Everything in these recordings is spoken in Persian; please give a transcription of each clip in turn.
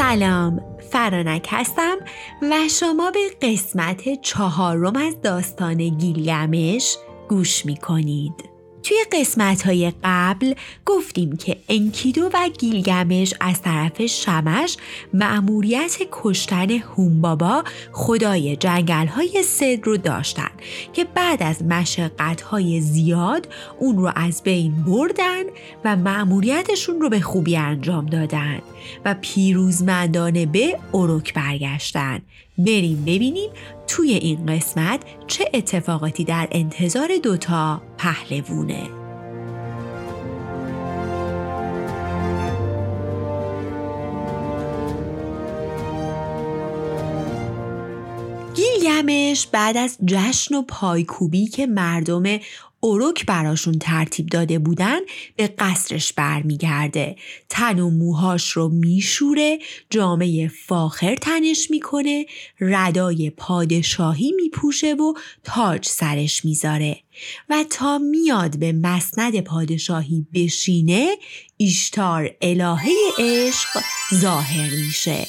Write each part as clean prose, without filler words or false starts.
سلام، فرانک هستم و شما به قسمت 4 از داستان گیلگمش گوش می‌کنید. توی قسمت‌های قبل گفتیم که انکیدو و گیلگمش از طرف شمش مأموریت کشتن هومبابا خدای جنگل‌های سد رو داشتن که بعد از مشقت‌های زیاد اون رو از بین بردن و مأموریتشون رو به خوبی انجام دادن و پیروزمندانه به اروک برگشتن. بریم ببینیم توی این قسمت چه اتفاقاتی در انتظار دوتا پهلوونه. گیلگمش بعد از جشن و پایکوبی که مردم اروک براشون ترتیب داده بودن به قصرش برمیگرده. تن و موهاش رو میشوره، جامعه فاخر تنش میکنه، ردای پادشاهی میپوشه و تاج سرش میذاره و تا میاد به مسند پادشاهی بشینه ایشتار الهه عشق ظاهر میشه.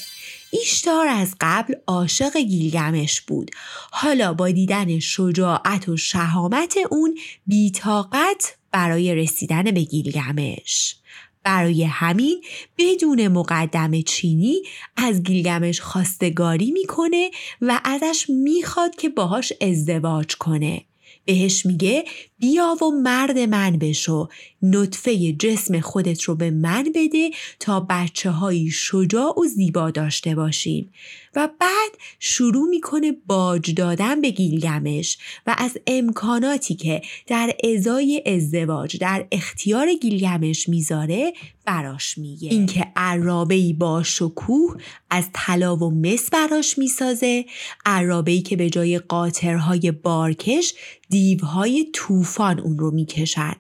ایشتار از قبل عاشق گیلگمش بود. حالا با دیدن شجاعت و شهامت اون بی‌طاقت برای رسیدن به گیلگمش. برای همین بدون مقدمه چینی از گیلگمش خواستگاری میکنه و ازش میخواد که باهاش ازدواج کنه. بهش میگه بیا و مرد من بشو، نطفه جسم خودت رو به من بده تا بچه‌های شجاع و زیبا داشته باشیم. و بعد شروع میکنه باج دادن به گیلگمش و از امکاناتی که در ازای ازدواج در اختیار گیلگمش میذاره براش میگه. اینکه عرابه‌ای با شکوه از طلا و مس براش میسازه، عرابه‌ای که به جای قاطرهای بارکش دیوهای طوفان اون رو میکشن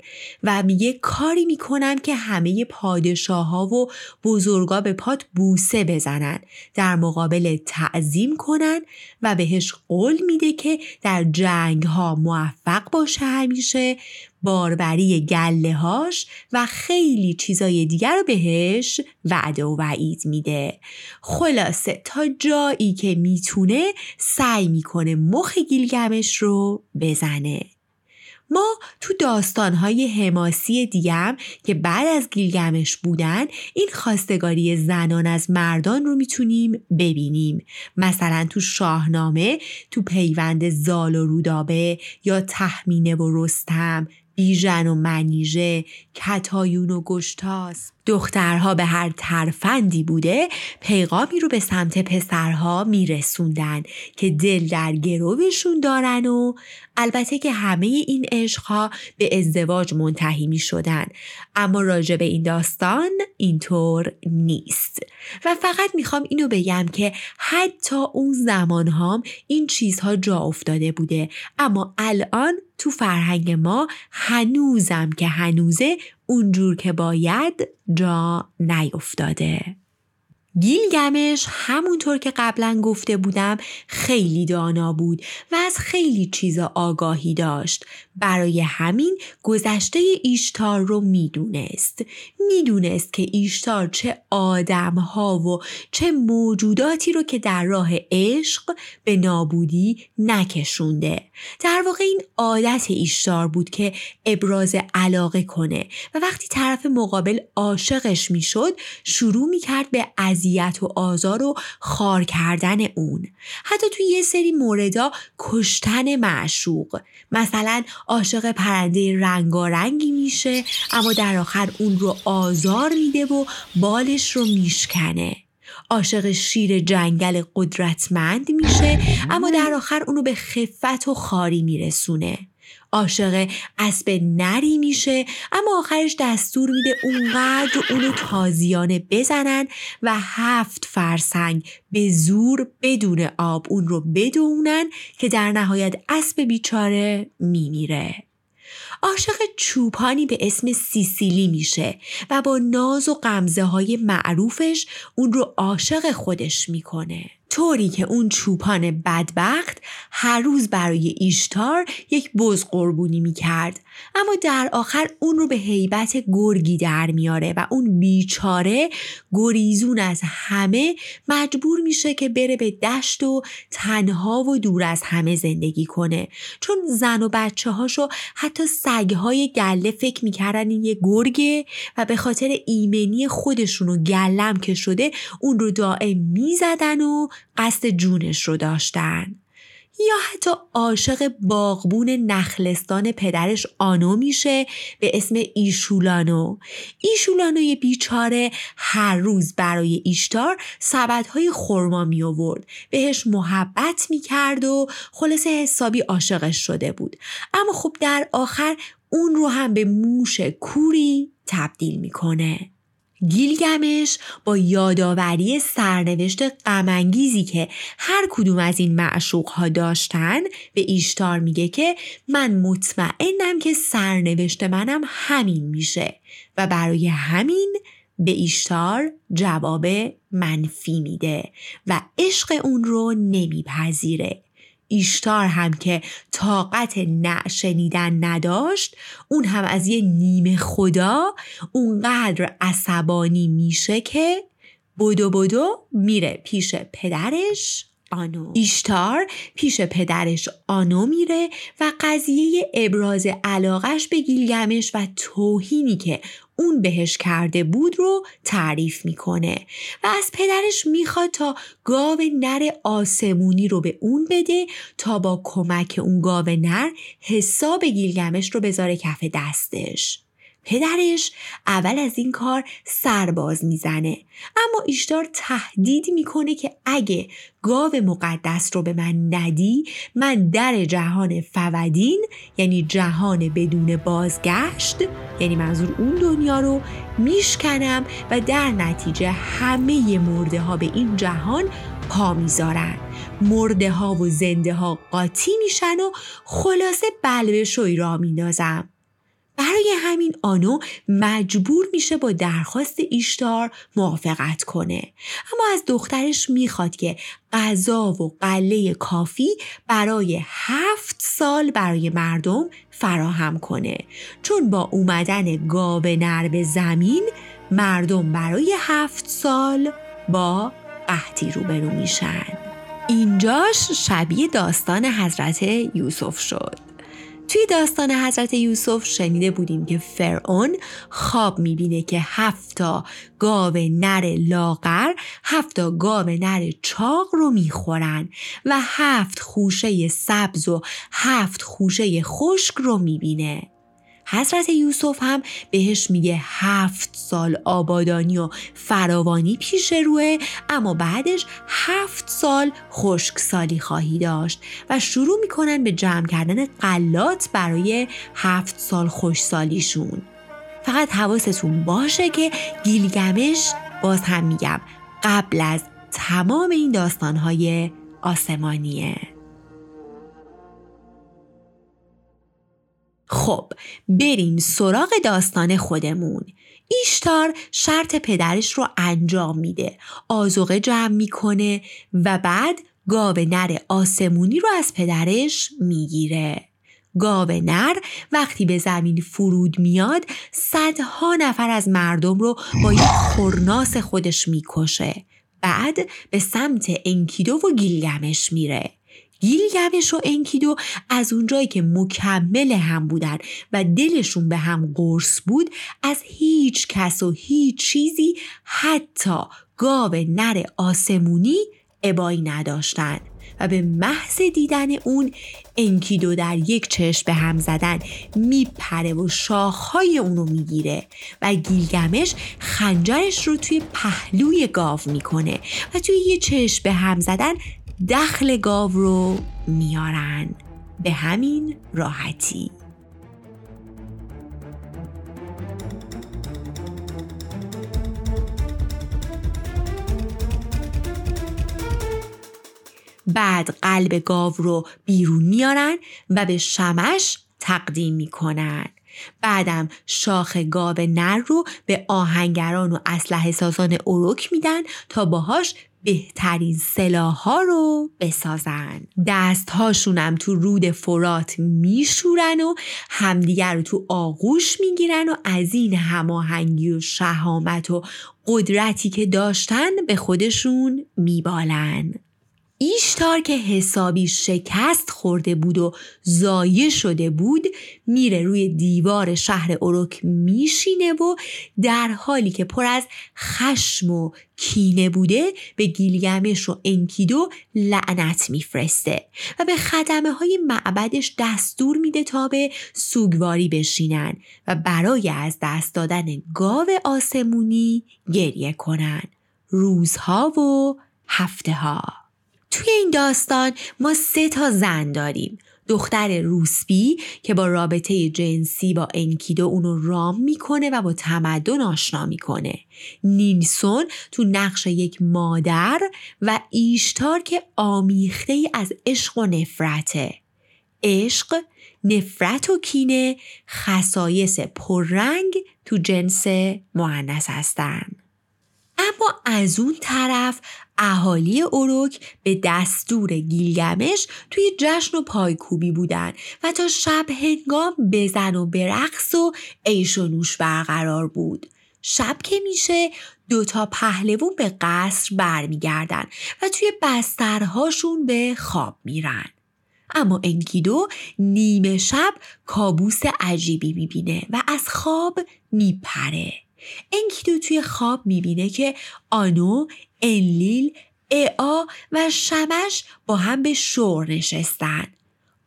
و میگه کاری میکنم که همه پادشاها و بزرگا به پات بوسه بزنن، در مقابل تعظیم کنن و بهش قول میده که در جنگها موفق باشه همیشه، باربری گله‌هاش و خیلی چیزای دیگر رو بهش وعده و وعید میده. خلاصه تا جایی که میتونه سعی میکنه مخ گیلگمش رو بزنه. ما تو داستان‌های حماسی دیگم که بعد از گیلگمش بودن این خواستگاری زنان از مردان رو میتونیم ببینیم. مثلا تو شاهنامه تو پیوند زال و رودابه یا تهمینه و رستم، بیژن و منیژه، کتایون و گشتاز، دخترها به هر ترفندی بوده پیغامی رو به سمت پسرها میرسوندن که دل در گروهشون دارن و البته که همه این عشقها به ازدواج منتهی میشدن، اما راجع به این داستان اینطور نیست. و فقط میخوام اینو بگم که حتی اون زمان هم این چیزها جا افتاده بوده، اما الان تو فرهنگ ما هنوزم که هنوزه اونجور که باید جا نیفتاده. گیلگمش همونطور که قبلا گفته بودم خیلی دانا بود و از خیلی چیزا آگاهی داشت. برای همین گذشته ایشتار رو میدونست که ایشتار چه آدم‌ها و چه موجوداتی رو که در راه عشق به نابودی نکشونده. در واقع این عادت ایشتار بود که ابراز علاقه کنه و وقتی طرف مقابل عاشقش میشد شروع میکرد به اذیت و آزار و خار کردن اون. حتی توی یه سری موردا کشتن معشوق. مثلا عاشق پرنده رنگارنگی میشه اما در آخر اون رو آزار میده و بالش رو میشکنه. عاشق شیر جنگل قدرتمند میشه اما در آخر اونو به خفت و خاری میرسونه. عاشق اسب نری میشه اما آخرش دستور میده اونقدر اونو تازیانه بزنن و 7 فرسنگ به زور بدون آب اون رو بدونن که در نهایت اسب بیچاره میمیره. عاشق چوپانی به اسم سیسیلی میشه و با ناز و غمزه های معروفش اون رو عاشق خودش میکنه. طوری که اون چوپان بدبخت هر روز برای ایشتار یک بز قربونی میکرد، اما در آخر اون رو به هیبت گرگی در میاره و اون بیچاره گریزون از همه مجبور میشه که بره به دشت و تنها و دور از همه زندگی کنه، چون زن و بچه هاشو حتی سگهای گله فکر میکردن این یه گرگه و به خاطر ایمنی خودشون و گلم که شده اون رو دائم میزدن و قصد جونش رو داشتن. یا حتی عاشق باغبون نخلستان پدرش آنو میشه به اسم ایشولانو. ایشولانوی بیچاره هر روز برای ایشتار سبدهای خرما می آورد، بهش محبت میکرد و خلاصه حسابی عاشقش شده بود، اما خب در آخر اون رو هم به موش کوری تبدیل میکنه. گیلگمش با یادآوری سرنوشت غم‌انگیزی که هر کدوم از این معشوق‌ها داشتن به ایشتار میگه که من مطمئنم که سرنوشت منم همین میشه و برای همین به ایشتار جواب منفی میده و عشق اون رو نمیپذیره. ایشتار هم که طاقت نشنیدن نداشت، اون هم از یه نیمه خدا اونقدر عصبانی میشه که بدو میره پیش پدرش آنو. ایشتار پیش پدرش آنو میره و قضیه ابراز علاقش به گیلگمش و توهینی که اون بهش کرده بود رو تعریف میکنه و از پدرش میخواد تا گاو نر آسمونی رو به اون بده تا با کمک اون گاو نر حساب گیلگمش رو بذاره کف دستش. پدرش اول از این کار سرباز میزنه، اما ایشتار تهدید میکنه که اگه گاو مقدس رو به من ندی، من در جهان فودین، یعنی جهان بدون بازگشت، یعنی منظور اون دنیا، رو میشکنم و در نتیجه همه مرده ها به این جهان پا میذارن، مرده ها و زنده ها قاطی میشن و خلاصه بلبشوی را میندازم. برای همین آنو مجبور میشه با درخواست ایشتار موافقت کنه، اما از دخترش میخواد که غذا و غله کافی برای 7 سال برای مردم فراهم کنه، چون با اومدن گاو نر به زمین مردم برای 7 سال با قحطی روبرو میشن. اینجاش شبیه داستان حضرت یوسف شد. توی داستان حضرت یوسف شنیده بودیم که فرعون خواب میبینه که 7 تا گاو نر لاغر 7 تا گاو نر چاق رو میخورن و 7 خوشه سبز و 7 خوشه خشک رو میبینه. حضرت یوسف هم بهش میگه 7 سال آبادانی و فراوانی پیش روه، اما بعدش 7 سال خشکسالی خواهی داشت و شروع میکنن به جمع کردن غلات برای 7 سال خوشسالیشون. فقط حواستون باشه که گیلگمش، باز هم میگم، قبل از تمام این داستانهای آسمانیه. خب بریم سراغ داستان خودمون. ایشتار شرط پدرش رو انجام میده، آذوقه جمع میکنه و بعد گاو نر آسمونی رو از پدرش میگیره. گاو نر وقتی به زمین فرود میاد صدها نفر از مردم رو با یک خرناس خودش میکشه. بعد به سمت انکیدو و گیلگمش میره. گیلگمش و انکیدو از اونجایی که مکمل هم بودن و دلشون به هم قرص بود، از هیچ کس و هیچ چیزی، حتی گاو نر آسمونی، ابایی نداشتن و به محض دیدن اون، انکیدو در یک چشم به هم زدن میپره و شاخهای اونو میگیره و گیلگمش خنجرش رو توی پهلوی گاو میکنه و توی یه چشم به هم زدن دخل گاو رو میارن. به همین راحتی. بعد قلب گاو رو بیرون میارن و به شمش تقدیم میکنن. بعدم شاخ گاو نر رو به آهنگران و اسلحه‌سازان اروک میدن تا باهاش بهترین سلاح‌ها رو بسازن. دست‌هاشونم تو رود فرات میشورن و همدیگر رو تو آغوش میگیرن و از این هماهنگی و شهامت و قدرتی که داشتن به خودشون میبالن. ایشتار که حسابی شکست خورده بود و زایه شده بود میره روی دیوار شهر اروک میشینه و در حالی که پر از خشم و کینه بوده به گیلگمش و انکیدو لعنت میفرسته و به خدمه های معبدش دستور میده تا به سوگواری بشینن و برای از دست دادن گاو آسمونی گریه کنن. روزها و هفته ها. توی این داستان ما 3 زن داریم. دختر روسبی که با رابطه جنسی با انکیدو اونو رام میکنه و با تمدن آشنا میکنه. نینسون تو نقش یک مادر و ایشتار که آمیخته ای از عشق و نفرته. عشق، نفرت و کینه خصایص پررنگ تو جنس مؤنث هستن. اما از اون طرف اهالی اروک به دستور گیلگمش توی جشن و پایکوبی بودن و تا شب هنگام بزن و برقص و عیش و نوش برقرار بود. شب که میشه 2 پهلوون به قصر برمیگردن و توی بسترهاشون به خواب میرن. اما انکیدو نیمه شب کابوس عجیبی میبینه و از خواب میپره. انکیدو توی خواب میبینه که آنو، انلیل، ائا و شمش با هم به شور نشستن.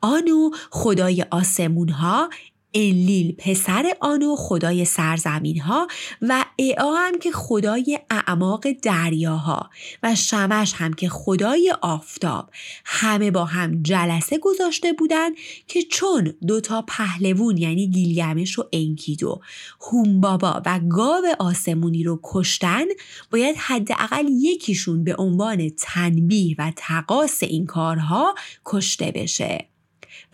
آنو خدای آسمون ها، انلیل پسر آنو خدای سرزمین ها و ائا هم که خدای اعماق دریاها و شمش هم که خدای آفتاب، همه با هم جلسه گذاشته بودن که چون 2 پهلوون یعنی گیلگمش و انکیدو هومبابا و گاو آسمونی رو کشتن، باید حداقل یکیشون به عنوان تنبیه و تقاص این کارها کشته بشه.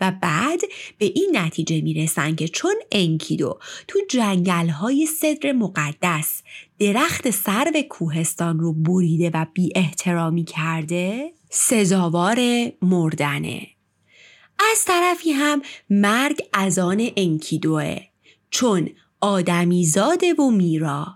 و بعد به این نتیجه میرسن که چون انکیدو تو جنگل‌های سدر مقدس درخت سرو کوهستان رو بریده و بی احترامی کرده، سزاوار مردنه. از طرفی هم مرگ از آن انکیدوه چون آدمی زاده و میرا.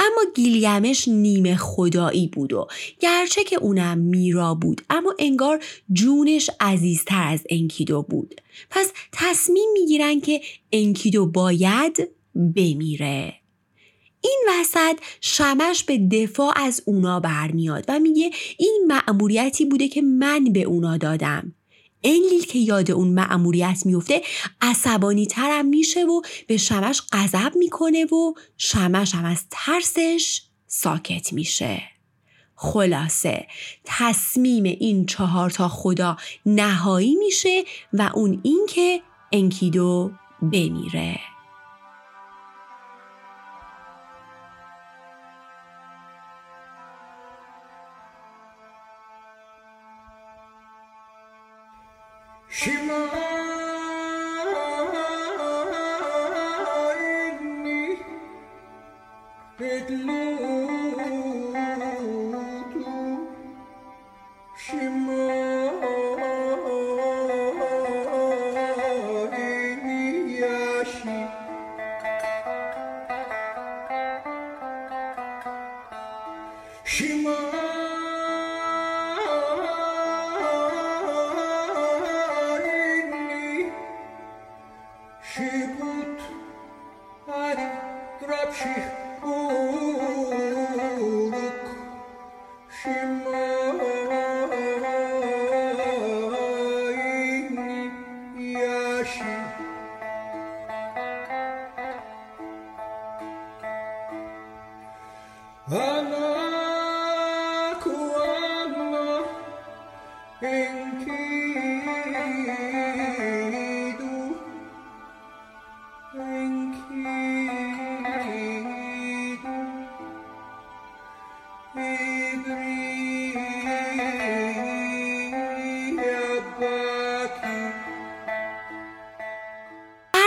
اما گیلگمش نیمه خدایی بود و گرچه که اونم میرا بود اما انگار جونش عزیزتر از انکیدو بود. پس تصمیم میگیرن که انکیدو باید بمیره. این وسط شمش به دفاع از اونا برمیاد و میگه این مأموریتی بوده که من به اونا دادم. انلیل که یاد اون مأموریت میفته عصبانی ترم میشه و به شمش غضب میکنه و شمش هم از ترسش ساکت میشه. خلاصه تصمیم این 4 خدا نهایی میشه و اون این که انکیدو بمیره.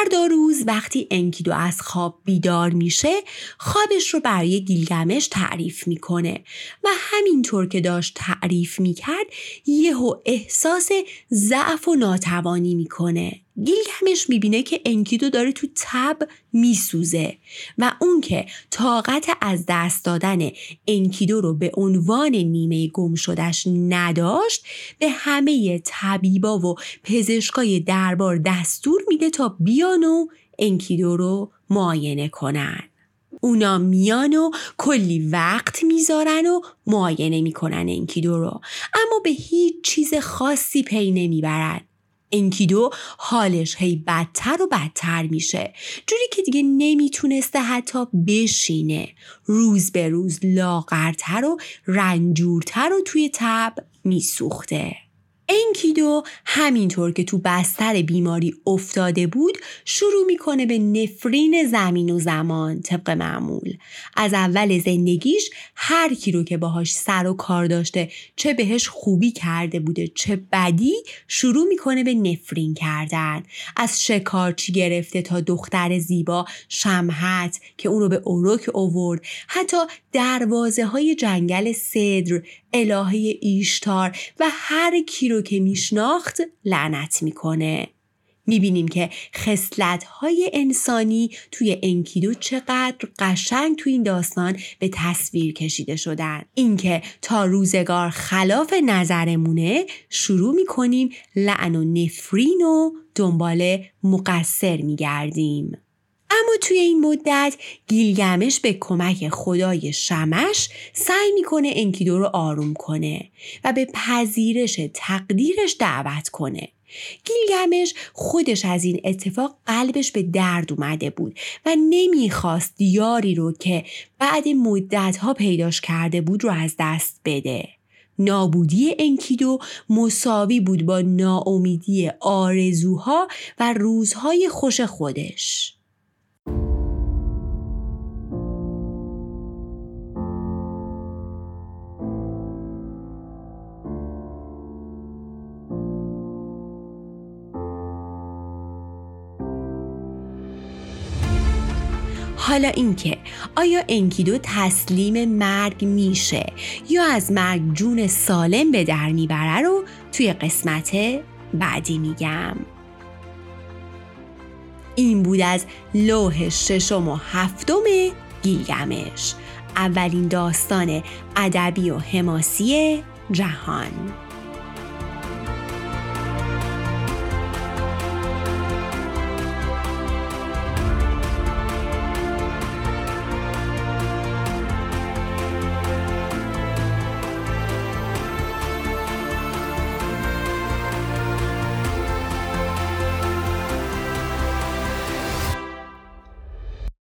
هر دو روز وقتی انکیدو از خواب بیدار میشه خوابش رو برای گیلگمش تعریف میکنه و همینطور که داشت تعریف میکرد یهو احساس ضعف و ناتوانی میکنه. گیلگمش میبینه که انکیدو داره تو تب میسوزه و اون که طاقت از دست دادن انکیدو رو به عنوان نیمه گم شدش نداشت به همه طبیبا و پزشکای دربار دستور میده تا بیان و انکیدو رو معاینه کنن. اونا میان و کلی وقت میذارن و معاینه میکنن انکیدو رو، اما به هیچ چیز خاصی پی نمیبرن. انکیدو حالش هی بدتر و بدتر میشه، جوری که دیگه نمیتونسته حتی بشینه. روز به روز لاغرتر و رنجورتر و توی تب میسوخته. انکیدو همینطور که تو بستر بیماری افتاده بود شروع میکنه به نفرین زمین و زمان. طبق معمول از اول زندگیش هر کی رو که باهاش سر و کار داشته، چه بهش خوبی کرده بوده چه بدی، شروع میکنه به نفرین کردن. از شکارچی گرفته تا دختر زیبا شمحت که اون رو به اروک آورد، حتی دروازه های جنگل سدر، الهه ایشتار و هر کی رو که میشناخت لعنت میکنه. میبینیم که خصلت‌های انسانی توی انکیدو چقدر قشنگ توی این داستان به تصویر کشیده شدن. اینکه تا روزگار خلاف نظرمونه شروع میکنیم لعن و نفرین و دنبال مقصر میگردیم. اما توی این مدت گیلگمش به کمک خدای شمش سعی میکنه انکیدو رو آروم کنه و به پذیرش تقدیرش دعوت کنه. گیلگمش خودش از این اتفاق قلبش به درد اومده بود و نمیخواست یاری رو که بعد مدتها پیداش کرده بود رو از دست بده. نابودی انکیدو مساوی بود با ناامیدی آرزوها و روزهای خوش خودش. حالا اینکه آیا انکیدو تسلیم مرگ میشه یا از مرگ جون سالم به در میبره رو توی قسمت بعدی میگم. این بود از لوح 6 و 7 گیلگمش، اولین داستان ادبی و حماسی جهان.